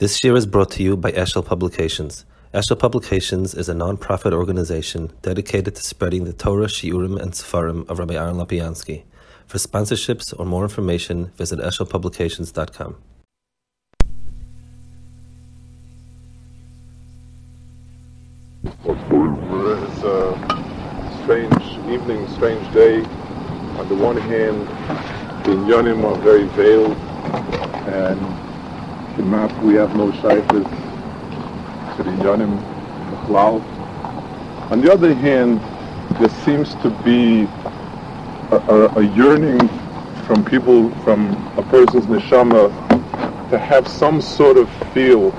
This year is brought to you by Eshel Publications. Eshel Publications is a non-profit organization dedicated to spreading the Torah, Shiurim, and Sefarim of Rabbi Aaron Lapianski. For sponsorships or more information, visit eshelpublications.com. It's a strange evening, strange day. On the one hand, the Inyanim are very veiled, and K'map, we have no shaykhs to the Inyanim B'chlal. On the other hand, there seems to be a yearning from people, from a person's neshama, to have some sort of feel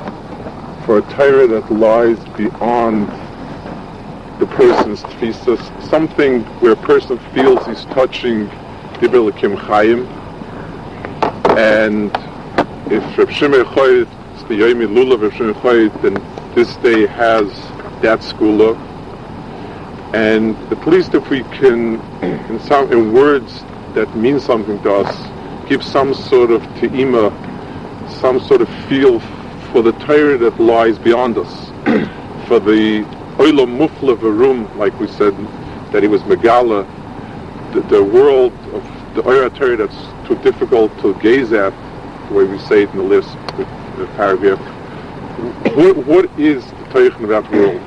for a Torah that lies beyond the person's tefisa, something where a person feels he's touching Dibur Elokim Chayim. And if Reb Shimei Choyed is the Yomi Lulav Reb Shimei Choyed, then this day has that skula. And at least if we can, in words that mean something to us, give some sort of te'ima, some sort of feel for the Torah that lies beyond us, for the Olam Mufla V'rum, like we said, that he was Megala, the world of the Oira Torah that's too difficult to gaze at, the way we say it in the list, the paragraph. What is the Torah in that world?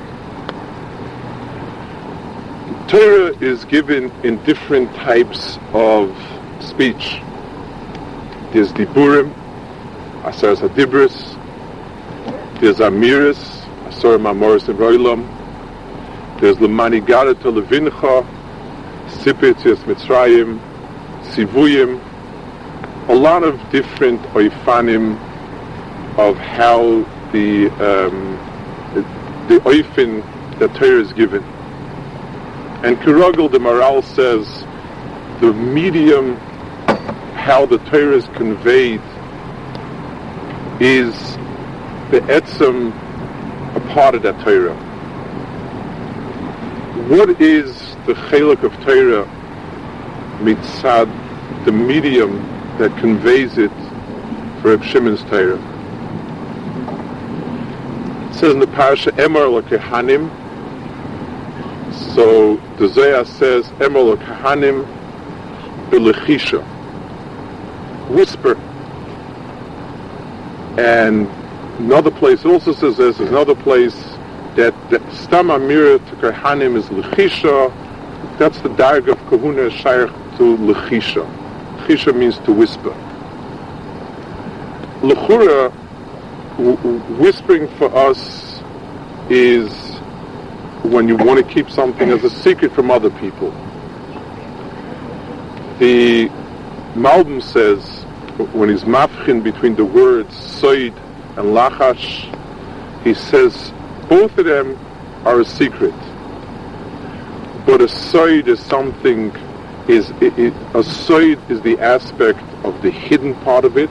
Torah is given in different types of speech. There's diburim, aseres hadibros. There's amiris, aser ma'amoros harolam. There's l'manigata levincha, sipur tzias mitzrayim, sivuyim. A lot of different oifanim of how the oifin that Torah is given. And Kirogel de Maral says the medium how the Torah is conveyed is the etzem, a part of that Torah. What is the chelek of Torah mitzad, the medium that conveys it for Reb Shimon's Torah? It says in the parasha, Emor L'Kehanim. So the Zohar says, Emor L'Kehanim B'Lechisha. Whisper. And another place, it also says there's another place that Stam Amira to Kehanim is L'Chisha. That's the darg of Kahuna Shaykh to L'Chisha. Chisha means to whisper. L'chura, whispering for us is when you want to keep something as a secret from other people. The Malbim says, when he's mafchin between the words soid and lachash, he says both of them are a secret. But a soid is something, a soid is the aspect of the hidden part of it.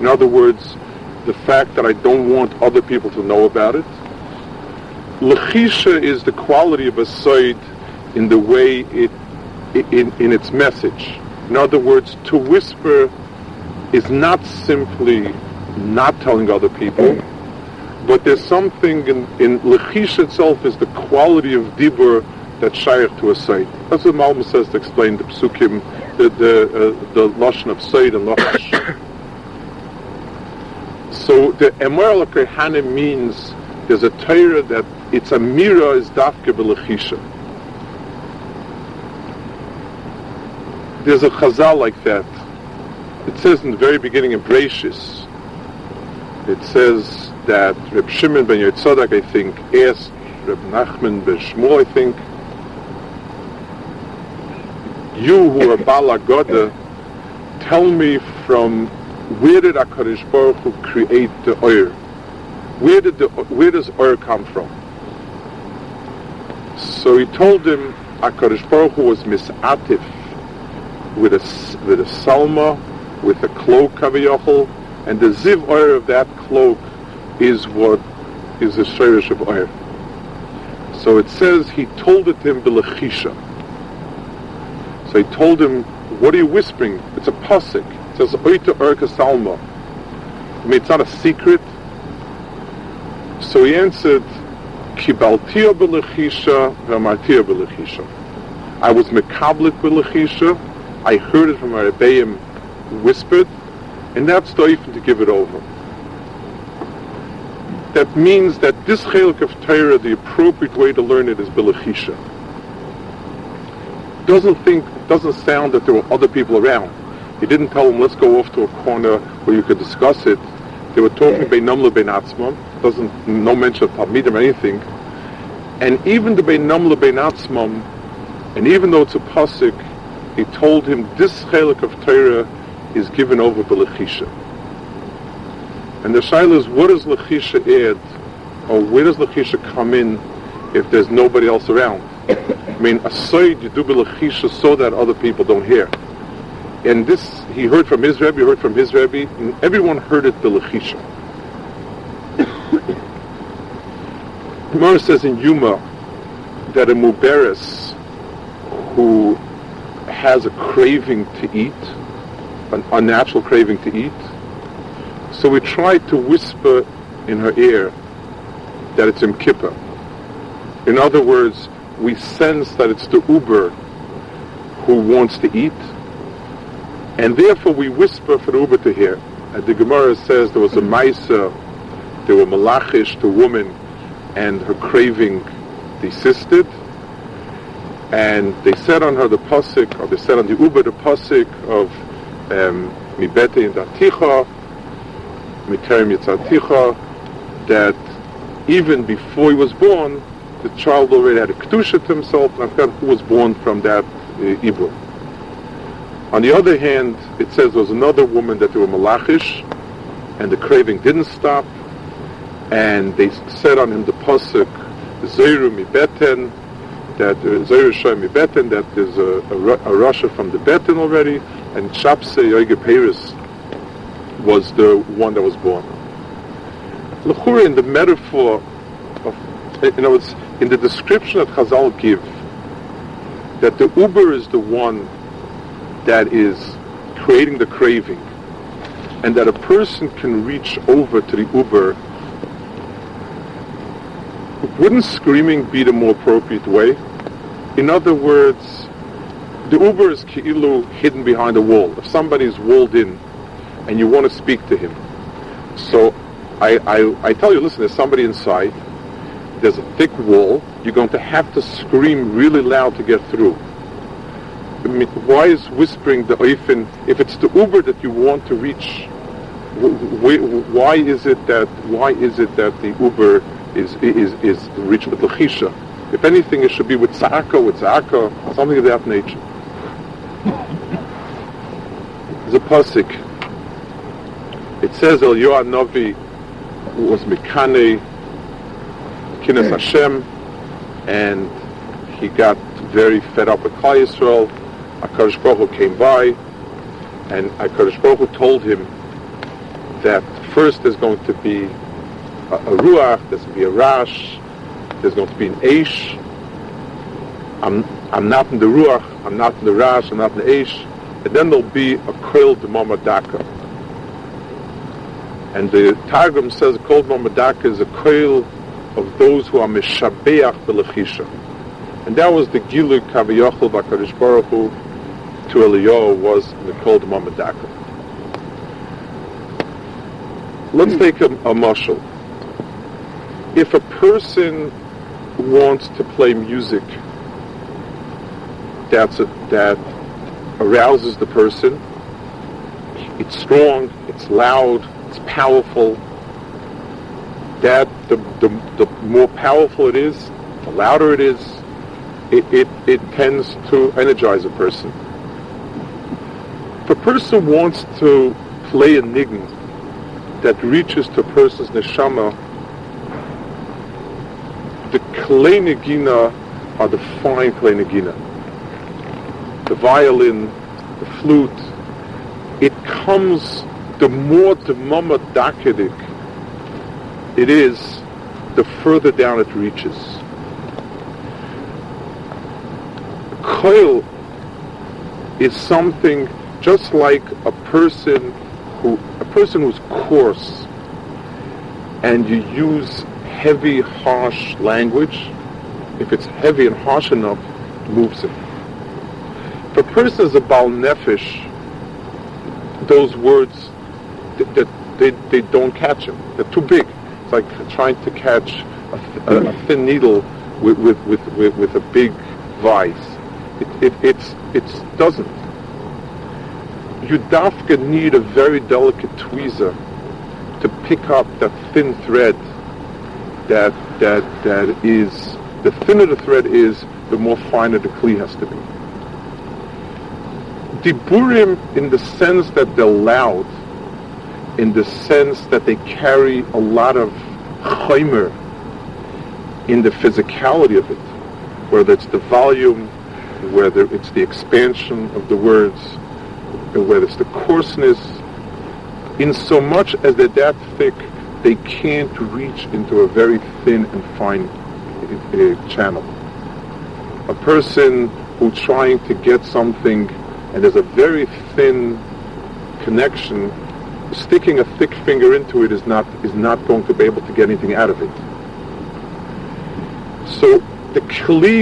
In other words, the fact that I don't want other people to know about it. L'chisha is the quality of a soid in the way it, in its message. In other words, to whisper is not simply not telling other people, but there's something in l'chisha itself is the quality of dibur that shayach to a soid. That's what Malbim says to explain the psukim, the lashon of soid and lachash. So the emor l'kehanim means there's a Torah that its amira is dafke b'lechisha. There's a chazal like that. It says in the very beginning of Breishis, it says that Reb Shimon Ben Yetzadak, I think, asked Reb Nachman Ben Shmuel, I think, you who are Bala Goda, tell me from where did Akharishbaru who create the Oyer? Where does Oyer come from? So he told him Akharishbaru was misatif with a salma, with a cloak kaviyachol, and the ziv Oyer of that cloak is what is the shirish of Oyer. So it says he told it to him b'lechisha. So he told him, what are you whispering? It's a pasuk. It says, Oita Urka Salma. I mean, it's not a secret. So he answered, Kibaltia b'lechisha v'amartia b'lechisha. I was mekablik b'lechisha. I heard it from my rebbeim whispered, and that's doifen to give it over. That means that this chelik of Torah, the appropriate way to learn it is b'lechisha. Doesn't sound that there were other people around. He didn't tell them, let's go off to a corner where you could discuss it. They were talking beinamla beinatzmam. Doesn't no mention of talmidim or anything. And even the beinamla beinatzmam, and even though it's a pasuk, he told him this chelik of Torah is given over b'lechisha. And the shaila is, what does lechisha add, or where does lechisha come in if there's nobody else around? I mean, aside you do b'lechisha so that other people don't hear. And this, he heard from his Rebbe, and everyone heard it b'lechisha. Gemara says in Yuma that a muberes who has a craving to eat, an unnatural craving to eat, so we tried to whisper in her ear that it's Yom Kippur. In other words, we sense that it's the Uber who wants to eat, and therefore we whisper for the Uber to hear. And the Gemara says there was a Maisa, there were Malachish, the woman, and her craving desisted. And they said on her the Pasuk, or they said on the Uber the Pasuk of Mibete in Daticha, Miterim Yitzaticha, that even before he was born, the child already had a Kedusha to himself, and I forgot who was born from that Ibra. On the other hand, it says there was another woman that they were malachish, and the craving didn't stop, and they said on him the pasuk Zeiru mibeten, that Zeiru Shai mibeten, that there's a rasha from the beten already, and Chapse Yoge Paris was the one that was born. L'chura, in the metaphor of, it's in the description that Chazal give, that the Uber is the one that is creating the craving, and that a person can reach over to the Uber. Wouldn't screaming be the more appropriate way? In other words, the Uber is ki'ilu hidden behind a wall. If somebody is walled in and you want to speak to him, so I tell you, listen, there's somebody inside, there's a thick wall, you're going to have to scream really loud to get through. Why is whispering the oifen, if it's the Uber that you want to reach, why is it that the Uber is reached with l'chisha? If anything, it should be with tzaka, something of that nature. There's a pasuk. It says Eliyahu Novi was Mikane Kines Hashem, and he got very fed up with Klal Yisrael. Akharishbaru came by, and Akharishbaru told him that first there's going to be a ruach, there's going to be a rash, there's going to be an eish. I'm not in the ruach, I'm not in the rash, I'm not in the eish, and then there'll be a Kirogel de Maral. And the Targum says Kirogel de Maral is a Kirogel of those who are mishabeach b'lechisha. And that was the Giluk Kaviyachal B'Akadosh Baruch Hu to Eliyahu, was the Kirogel de Maral. Let's take a mashal. If a person wants to play music that arouses the person, it's strong, it's loud, it's powerful, that the more powerful it is, the louder it is, it tends to energize a person. If a person wants to play a niggun that reaches to a person's neshama, the klei negina are the fine klei negina. The violin, the flute, it comes, the more the mama dakedik it is, the further down it reaches. Koil is something just like a person who's coarse, and you use heavy, harsh language, if it's heavy and harsh enough, moves him. If a person is a Baal Nefesh, those words, they don't catch him. They're too big. It's like trying to catch a thin needle with a big vice. It doesn't. You dafka need a very delicate tweezer to pick up that thin thread. That is, the thinner the thread is, the more finer the kli has to be. Diburim, in the sense that they're loud, in the sense that they carry a lot of chomer in the physicality of it, whether it's the volume, whether it's the expansion of the words, whether it's the coarseness, in so much as they're that thick, they can't reach into a very thin and fine channel. A person who's trying to get something and there's a very thin connection, sticking a thick finger into it is not going to be able to get anything out of it. So the kli,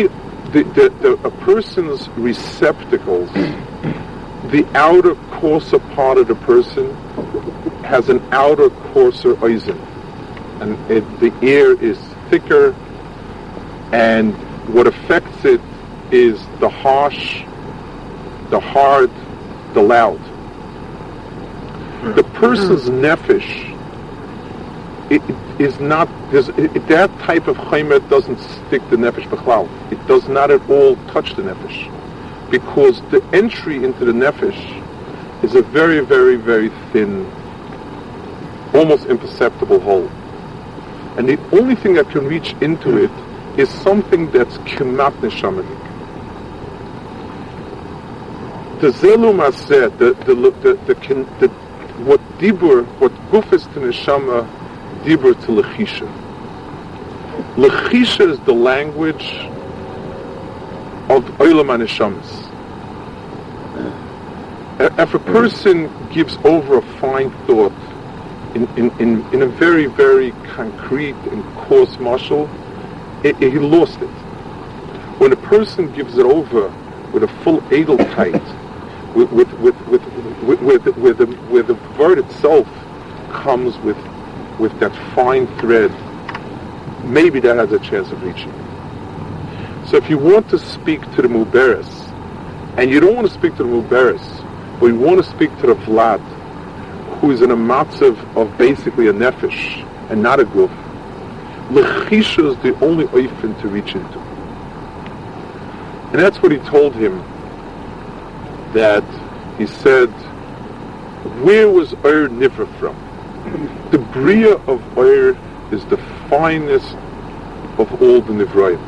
a person's receptacles, the outer coarser part of the person has an outer coarser oizen, and the air is thicker, and what affects it is the harsh, the hard, the loud. The person's nefesh, it is not, that type of chaimer doesn't stick the nefesh b'chlal. It does not at all touch the nefesh, because the entry into the nefesh is a very, very, very thin, almost imperceptible hole. And the only thing that can reach into it is something that's kemat neshamadik. The zelum aseh, the what dibur, what guf is to neshama, dibur to lechisha. Lechisha is the language of olam haneshamas. If a person gives over a fine thought in a very, very concrete and coarse marshal, he lost it. When a person gives it over with a full edelkeit, with the word itself comes with that fine thread, maybe that has a chance of reaching. So if you want to speak to the Muberis, and you don't want to speak to the Muberis, but you want to speak to the Vlad, who is in a matzav of basically a nefesh and not a guf, lechisha is the only oifen to reach into. And that's what he told him, that he said, where was Ur Nivra from? The Bria of Ur is the finest of all the Nivroim.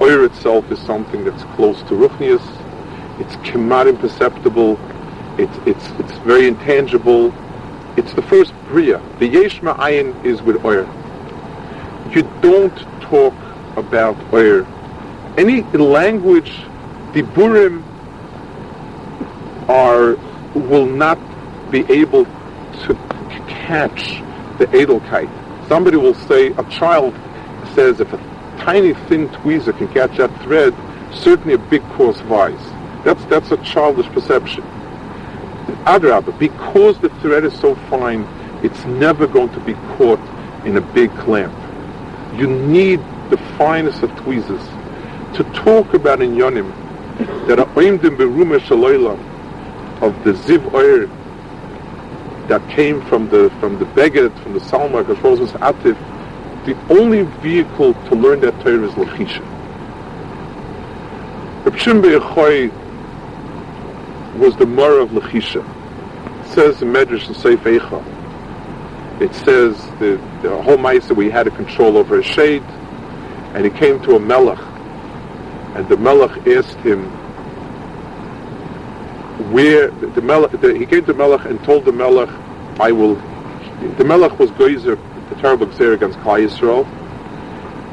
Ur itself is something that's close to Ruchnius. It's kemat imperceptible. It's very intangible. It's the first Bria. The Yesh Ma'ayin is with Ur. You don't talk about Ur. Any language, diburim, will not be able to catch the edelkeit. Somebody will say, a child says, if a tiny thin tweezer can catch that thread, certainly a big coarse vise. That's a childish perception. Adrabah, because the thread is so fine, it's never going to be caught in a big clamp. You need the finest of tweezers to talk about in Yonim that are oimdim berumah shaloylam of the ziv oir that came from the beged, from the salma, Kashrozus atif. The only vehicle to learn that Torah is lachisha. Reb Shimon Ben Yetzadak was the Mara of lachisha. It says in Medrash and Seif Eicha, it says the whole ma'aseh we had a control over a shade, and he came to a melech, and the melech asked him, where he came to Melech and told the Melech, the Melech was Goyzer, the terrible Gzer against Klal Yisrael,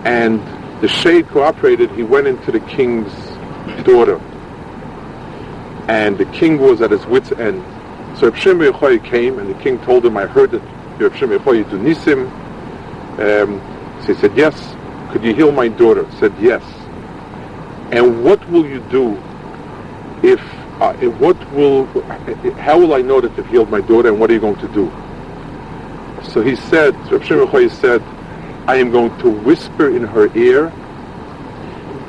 and the shade cooperated. He went into the king's daughter, and the king was at his wit's end. So Reb Shimei Choyed came, and the king told him, I heard that Reb Shimei Choyed do nisim, So he said, yes. Could you heal my daughter? He said, yes. And what will you do if, how will I know that you've healed my daughter, and what are you going to do? So he said, Reb Shimei Choyed said, I am going to whisper in her ear,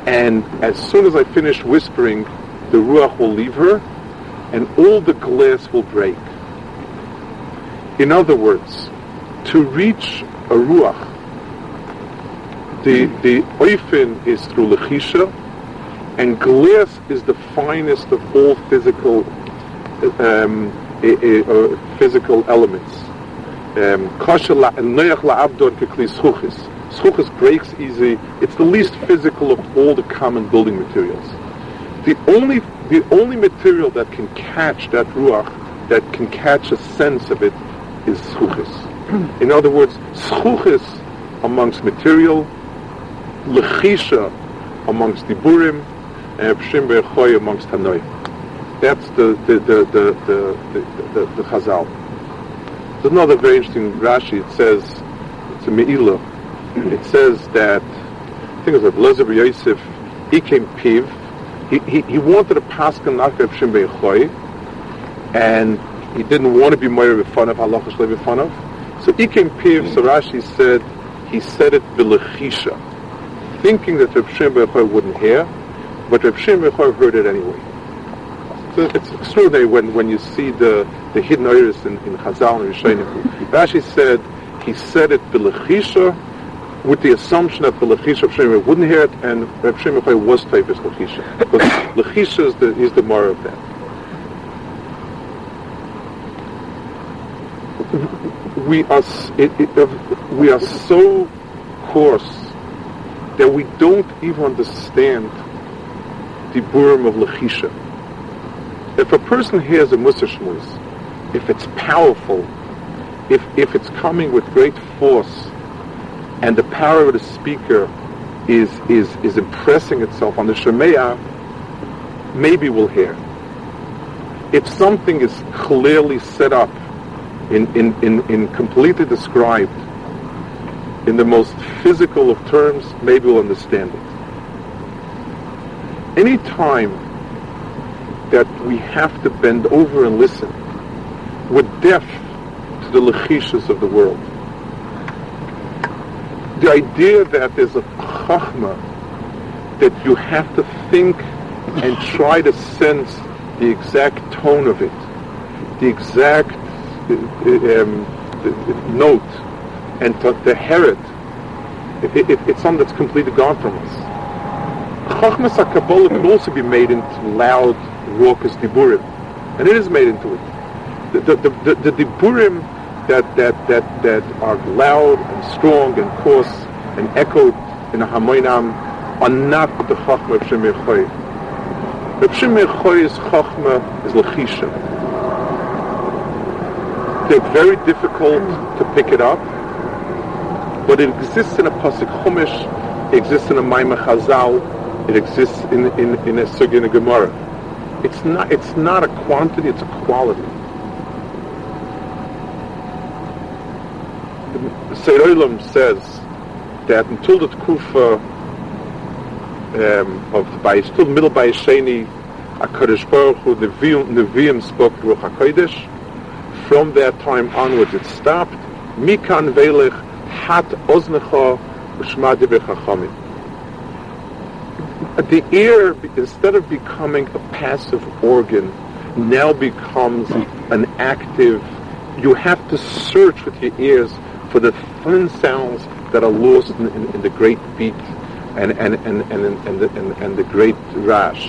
and as soon as I finish whispering, the Ruach will leave her, and all the glass will break. In other words, to reach a Ruach, the oifin is through lechisha, and glass is the finest of all physical elements. Schuchis breaks easy. It's the least physical of all the common building materials. The only material that can catch that ruach, that can catch a sense of it, is schuchis. In other words, schuchis amongst material, lechisha amongst diburim, and Shem Rechoy amongst Hanoi. That's the Chazal. There's another very interesting Rashi. It says, it's a Me'ilah. It says that, I think it was Lezab Yosef, he came piv. He wanted a pascha not Reb Shem Rechov, and he didn't want to be Meir B'fanav, Halachas Le B'fanav. So he came piv. So Rashi said, he said it B'lechisha, thinking that Reb Shem Rechov wouldn't hear, but Reb Shem Rechov heard it anyway. So it's extraordinary when you see the hidden iris in Chazal and Rishonim. Rashi said, he said it B'lechisha, with the assumption that the Lechisha of Shemir wouldn't hear it, and Reb Shimei Choyed was typist Lechisha. Because Lechisha is the mara of that. We are so coarse that we don't even understand the Burim of Lechisha. If a person hears a Musar Shmuz, if it's powerful, if it's coming with great force, and the power of the speaker is impressing itself on the Shemaya, maybe we'll hear. If something is clearly set up, in completely described, in the most physical of terms, maybe we'll understand it. Any time that we have to bend over and listen, we're deaf to the lechishas of the world. The idea that there's a chachma, that you have to think and try to sense the exact tone of it, the exact note, and to hear it. It's something that's completely gone from us. Chachmas HaKabbalah can also be made into loud, raucous diburim, and it is made into it. The diburim that are loud and strong and coarse and echoed in a hamoinam are not the chachma of Shimei Choyed. Reb Shimei Choyed's chachma is lechisha. They're very difficult to pick it up, but it exists in a pasuk chumash, it exists in a maimah chazal, it exists in a sugya in a gemara. It's not a quantity; it's a quality. Seirulam says that until the Tkufa until the middle Bayis Sheni, Akharishbaru, Neviim spoke Ruach HaKodesh. From that time onwards, it stopped. Mikan Velech Hat Oznecha Ushma Divrei Chachamim. The ear, instead of becoming a passive organ, now becomes an active. You have to search with your ears for the thin sounds that are lost in the great beat and the great rash.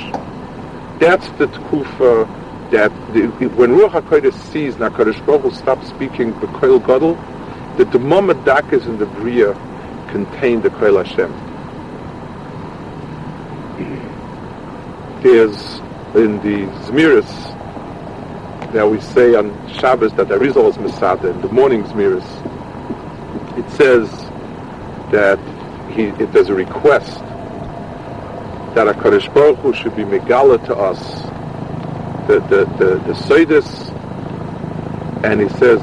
That's the tkufa that when Ruach HaKodesh sees and HaKadosh Baruch Hu stops speaking the Koil Gadol, the Demam Adakas in the Bria contain the Koil Hashem. There's in the Zmiris that we say on Shabbos that the Arizal is Masada, in the morning Zmiris, it says that there's a request that HaKadosh Baruch Hu should be Megala to us, the Seidus, and he says,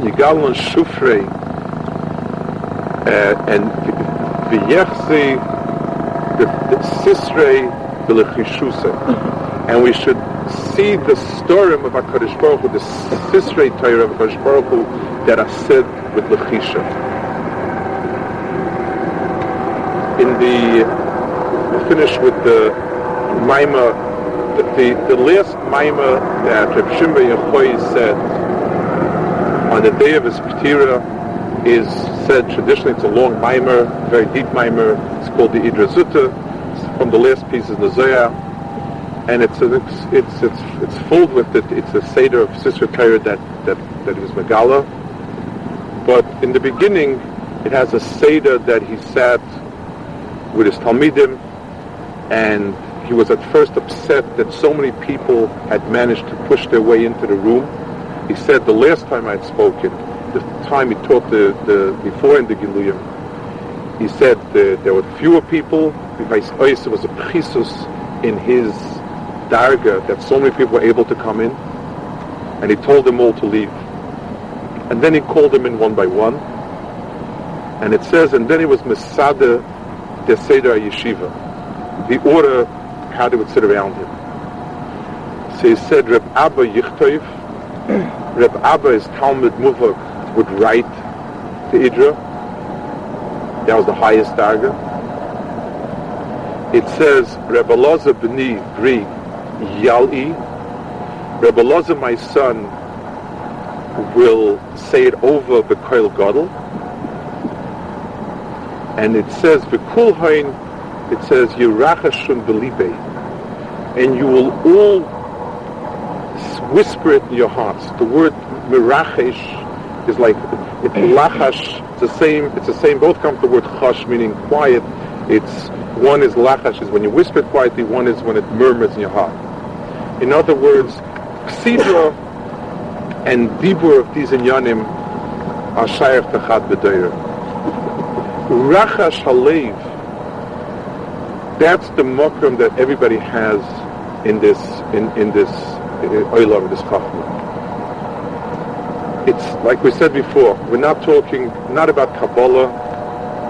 Yigalon Shufrei and v'yechzi sisrei v'lechishuse, and we should see the storim of Akharishbaru, the sisrei Torah of Akharishbaru that are said with lechisha. We'll finish with the Maima, the last Maima that Reb Shimon Ben Yetzadak said on the day of his Ptira is said traditionally. It's a long Maima, very deep Maima. It's called the Idra Zuta. It's from the last pieces in the Zohar, and it's filled with it. It's a Seder of Sisra Torah that was Megala, but in the beginning it has a Seder that he sat with his Talmidim, and he was at first upset that so many people had managed to push their way into the room. He said, the last time I had spoken, the time he taught before in the Giluyim, he said there were fewer people, because it was a Pchisus in his Darga that so many people were able to come in, and he told them all to leave. And then he called them in one by one, and it says, and then it was Mesada the Seder Yeshiva, the order how they would sit around him. So he said, Reb Abba Yichtoiv, Reb Abba is Talmud Muvak, would write the Idra. That was the highest darga. It says, Reb Elazar B'ni Bri Yal'i, Reb Elazar my son will say it over B'Koil Gadol. And it says, V'kul hain, it says, Yerachashun b'libe, and you will all whisper it in your hearts. The word mirachesh is like, it's lachash, it's the same, both come from the word chash, meaning quiet. It's, one is lachash, is when you whisper it quietly, one is when it murmurs in your heart. In other words, ksibra and dibur of these inyanim are shayach tachad b'dayr. Rachash Halev, that's the mokram that everybody has in this oilam, this chachma. It's like we said before, we're not about Kabbalah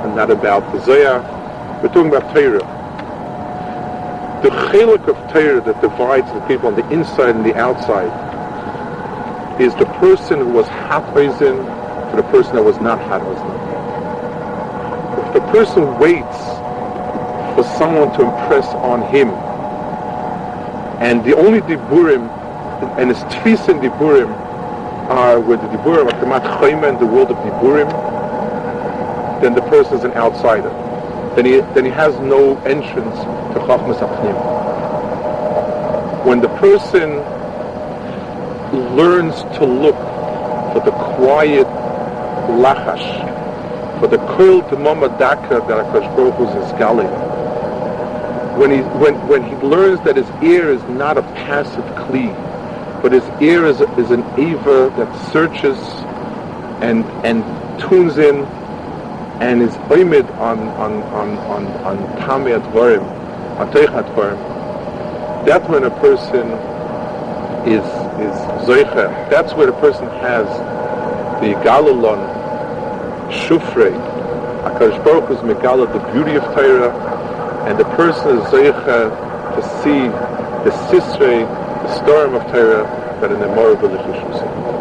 and not about the Zohar, we're talking about Torah. The chiluk of Torah that divides the people on the inside and the outside is the person who was hot oizen to the person that was not hot oizen. The person waits for someone to impress on him, and the only diburim and his tfis and diburim are with the diburim akamat chayma in the world of diburim. Then the person is an outsider. Then he has no entrance to chachmas apnim. When the person learns to look for the quiet lachash, for the koil to mama daka that Akash Baruch Hu is gali. When he learns that his ear is not a passive kli, but his ear is an eva that searches and tunes in and is oimid on tamei advarim, on teich advarim. That's when a person is zoicha. That's where the person has the galulon. Shufrei, HaKadosh Baruch Hu is Megala, the beauty of Torah, and the person is Zoicha to see the Sisrei, the storm of Torah, that in the Morah B'Lechishus.